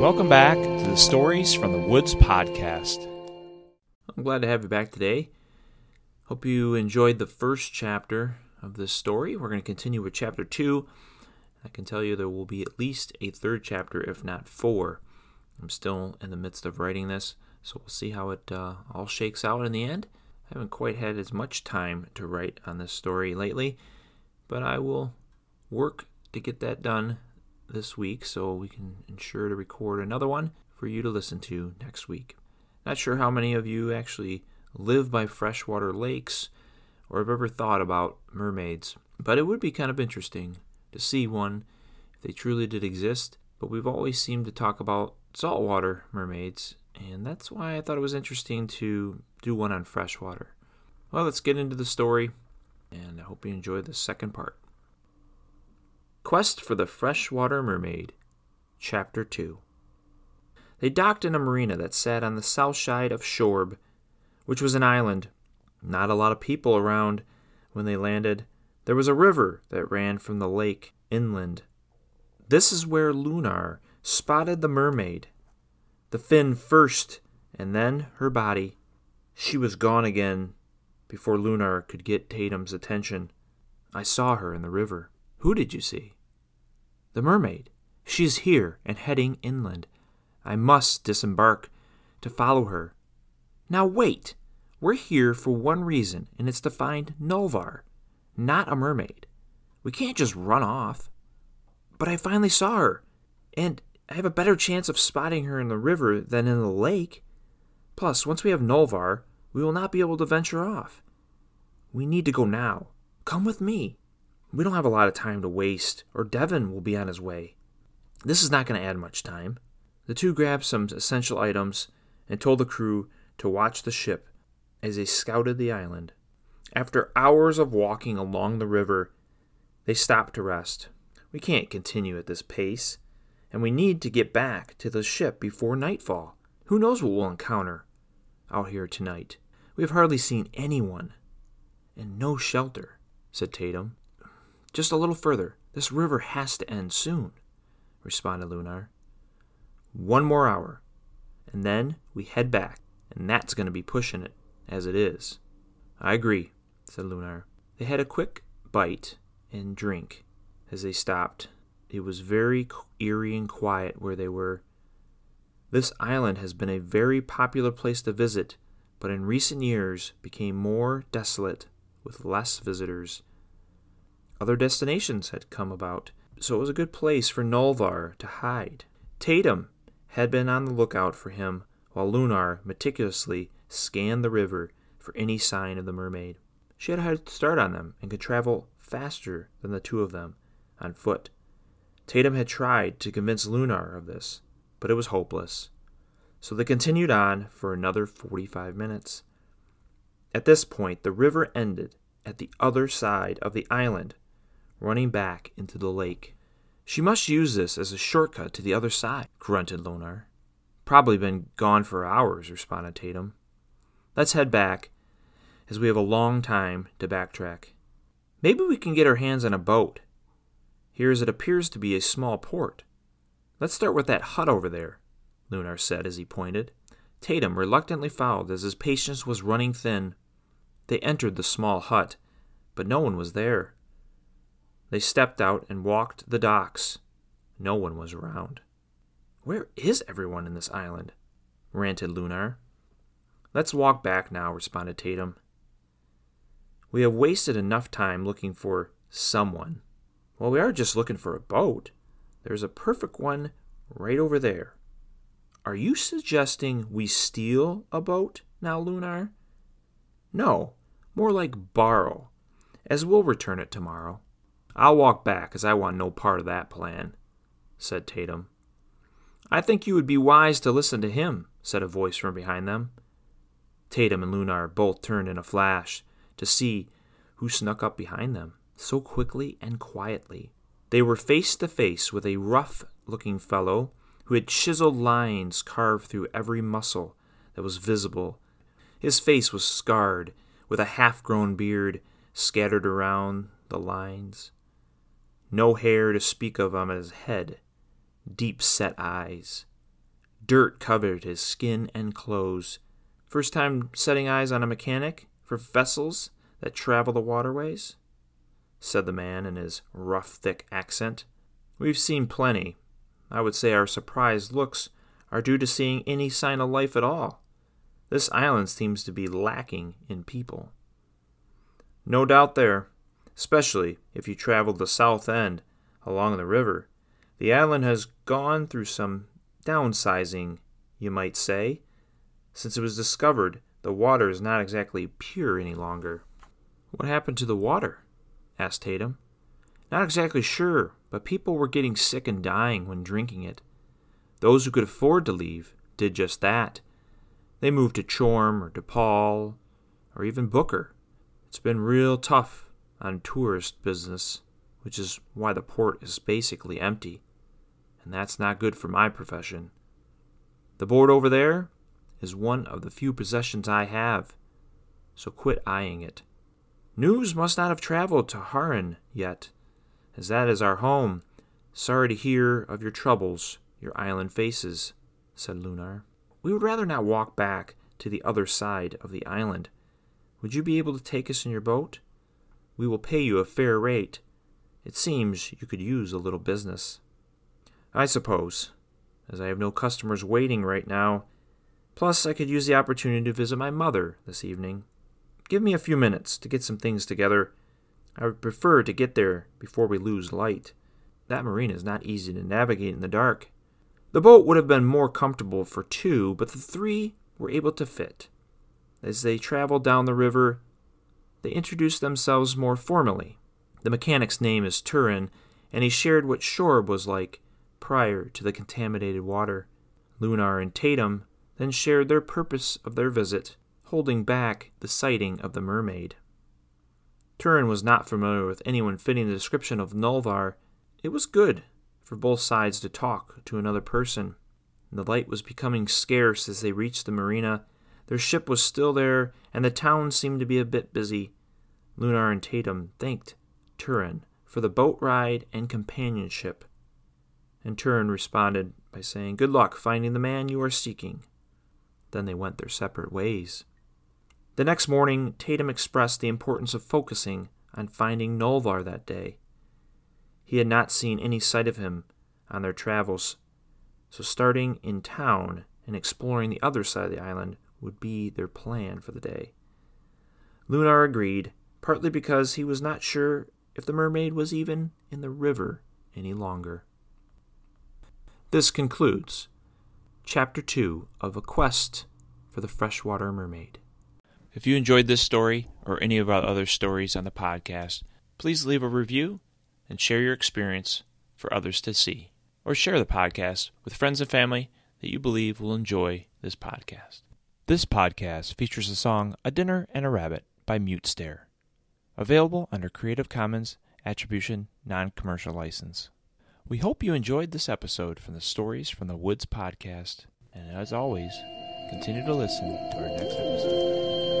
Welcome back to the Stories from the Woods podcast. I'm glad to have you back today. Hope you enjoyed the first chapter of this story. We're going to continue with chapter 2. I can tell you there will be at least a third chapter, if not 4. I'm still in the midst of writing this, so we'll see how it all shakes out in the end. I haven't quite had as much time to write on this story lately, but I will work to get that done this week so we can ensure to record another one for you to listen to next week. Not sure how many of you actually live by freshwater lakes or have ever thought about mermaids, but it would be kind of interesting to see one if they truly did exist. But we've always seemed to talk about saltwater mermaids, and that's why I thought it was interesting to do one on freshwater. Well, let's get into the story, and I hope you enjoy the second part. Quest for the Freshwater Mermaid, Chapter 2. They docked in a marina that sat on the south side of Shorb, which was an island. Not a lot of people around when they landed. There was a river that ran from the lake inland. This is where Lunar spotted the mermaid. The fin first, and then her body. She was gone again before Lunar could get Tatum's attention. I saw her in the river. Who did you see? The mermaid. She's here and heading inland. I must disembark to follow her. Now wait. We're here for one reason, and it's to find Nulvar, not a mermaid. We can't just run off. But I finally saw her, and I have a better chance of spotting her in the river than in the lake. Plus, once we have Nulvar, we will not be able to venture off. We need to go now. Come with me. We don't have a lot of time to waste, or Devin will be on his way. This is not going to add much time. The two grabbed some essential items and told the crew to watch the ship as they scouted the island. After hours of walking along the river, they stopped to rest. We can't continue at this pace, and we need to get back to the ship before nightfall. Who knows what we'll encounter out here tonight? We've hardly seen anyone, and no shelter, said Tatum. Just a little further. This river has to end soon, responded Lunar. 1 more hour, and then we head back, and that's going to be pushing it as it is. I agree, said Lunar. They had a quick bite and drink as they stopped. It was very eerie and quiet where they were. This island has been a very popular place to visit, but in recent years became more desolate with less visitors. Other destinations had come about, so it was a good place for Nulvar to hide. Tatum had been on the lookout for him, while Lunar meticulously scanned the river for any sign of the mermaid. She had a head start on them and could travel faster than the two of them on foot. Tatum had tried to convince Lunar of this, but it was hopeless. So they continued on for another 45 minutes. At this point, the river ended at the other side of the island, running back into the lake. She must use this as a shortcut to the other side, grunted Lunar. Probably been gone for hours, responded Tatum. Let's head back, as we have a long time to backtrack. Maybe we can get our hands on a boat. Here as it appears to be a small port. Let's start with that hut over there, Lunar said as he pointed. Tatum reluctantly followed as his patience was running thin. They entered the small hut, but no one was there. They stepped out and walked the docks. No one was around. Where is everyone in this island? Ranted Lunar. Let's walk back now, responded Tatum. We have wasted enough time looking for someone. Well, we are just looking for a boat. There's a perfect one right over there. Are you suggesting we steal a boat now, Lunar? No, more like borrow, as we'll return it tomorrow. I'll walk back, as I want no part of that plan, said Tatum. I think you would be wise to listen to him, said a voice from behind them. Tatum and Lunar both turned in a flash to see who snuck up behind them so quickly and quietly. They were face to face with a rough-looking fellow who had chiseled lines carved through every muscle that was visible. His face was scarred, with a half-grown beard scattered around the lines. No hair to speak of on his head. Deep-set eyes Dirt covered his skin and clothes. First time setting eyes on a mechanic for vessels that travel the waterways, said the man in his rough, thick accent. We've seen plenty. I would say our surprised looks are due to seeing any sign of life at all. This island seems to be lacking in people. No doubt there, especially if you traveled the south end along the river. The island has gone through some downsizing, you might say. Since it was discovered, the water is not exactly pure any longer. What happened to the water? Asked Tatum. Not exactly sure, but people were getting sick and dying when drinking it. Those who could afford to leave did just that. They moved to Chorm or DePaul or even Booker. It's been real tough on tourist business, which is why the port is basically empty. And that's not good for my profession. The board over there is one of the few possessions I have, so quit eyeing it. News must not have traveled to Haran yet, as that is our home. Sorry to hear of your troubles your island faces, said Lunar. We would rather not walk back to the other side of the island. Would you be able to take us in your boat? We will pay you a fair rate. It seems you could use a little business. I suppose, as I have no customers waiting right now. Plus, I could use the opportunity to visit my mother this evening. Give me a few minutes to get some things together. I would prefer to get there before we lose light. That marina is not easy to navigate in the dark. The boat would have been more comfortable for two, but the three were able to fit. As they traveled down the river, they introduced themselves more formally. The mechanic's name is Turin, and he shared what Shorb was like prior to the contaminated water. Lunar and Tatum then shared their purpose of their visit, holding back the sighting of the mermaid. Turin was not familiar with anyone fitting the description of Nulvar. It was good for both sides to talk to another person. The light was becoming scarce as they reached the marina. Their ship was still there, and the town seemed to be a bit busy. Lunar and Tatum thanked Turin for the boat ride and companionship, and Turin responded by saying, "Good luck finding the man you are seeking." Then they went their separate ways. The next morning, Tatum expressed the importance of focusing on finding Nulvar that day. He had not seen any sight of him on their travels, so starting in town and exploring the other side of the island would be their plan for the day. Lunar agreed, partly because he was not sure if the mermaid was even in the river any longer. This concludes Chapter 2 of A Quest for the Freshwater Mermaid. If you enjoyed this story or any of our other stories on the podcast, please leave a review and share your experience for others to see. Or share the podcast with friends and family that you believe will enjoy this podcast. This podcast features the song A Dinner and a Rabbit by Mute Stare, available under Creative Commons Attribution Non-Commercial License. We hope you enjoyed this episode from the Stories from the Woods podcast. And as always, continue to listen to our next episode.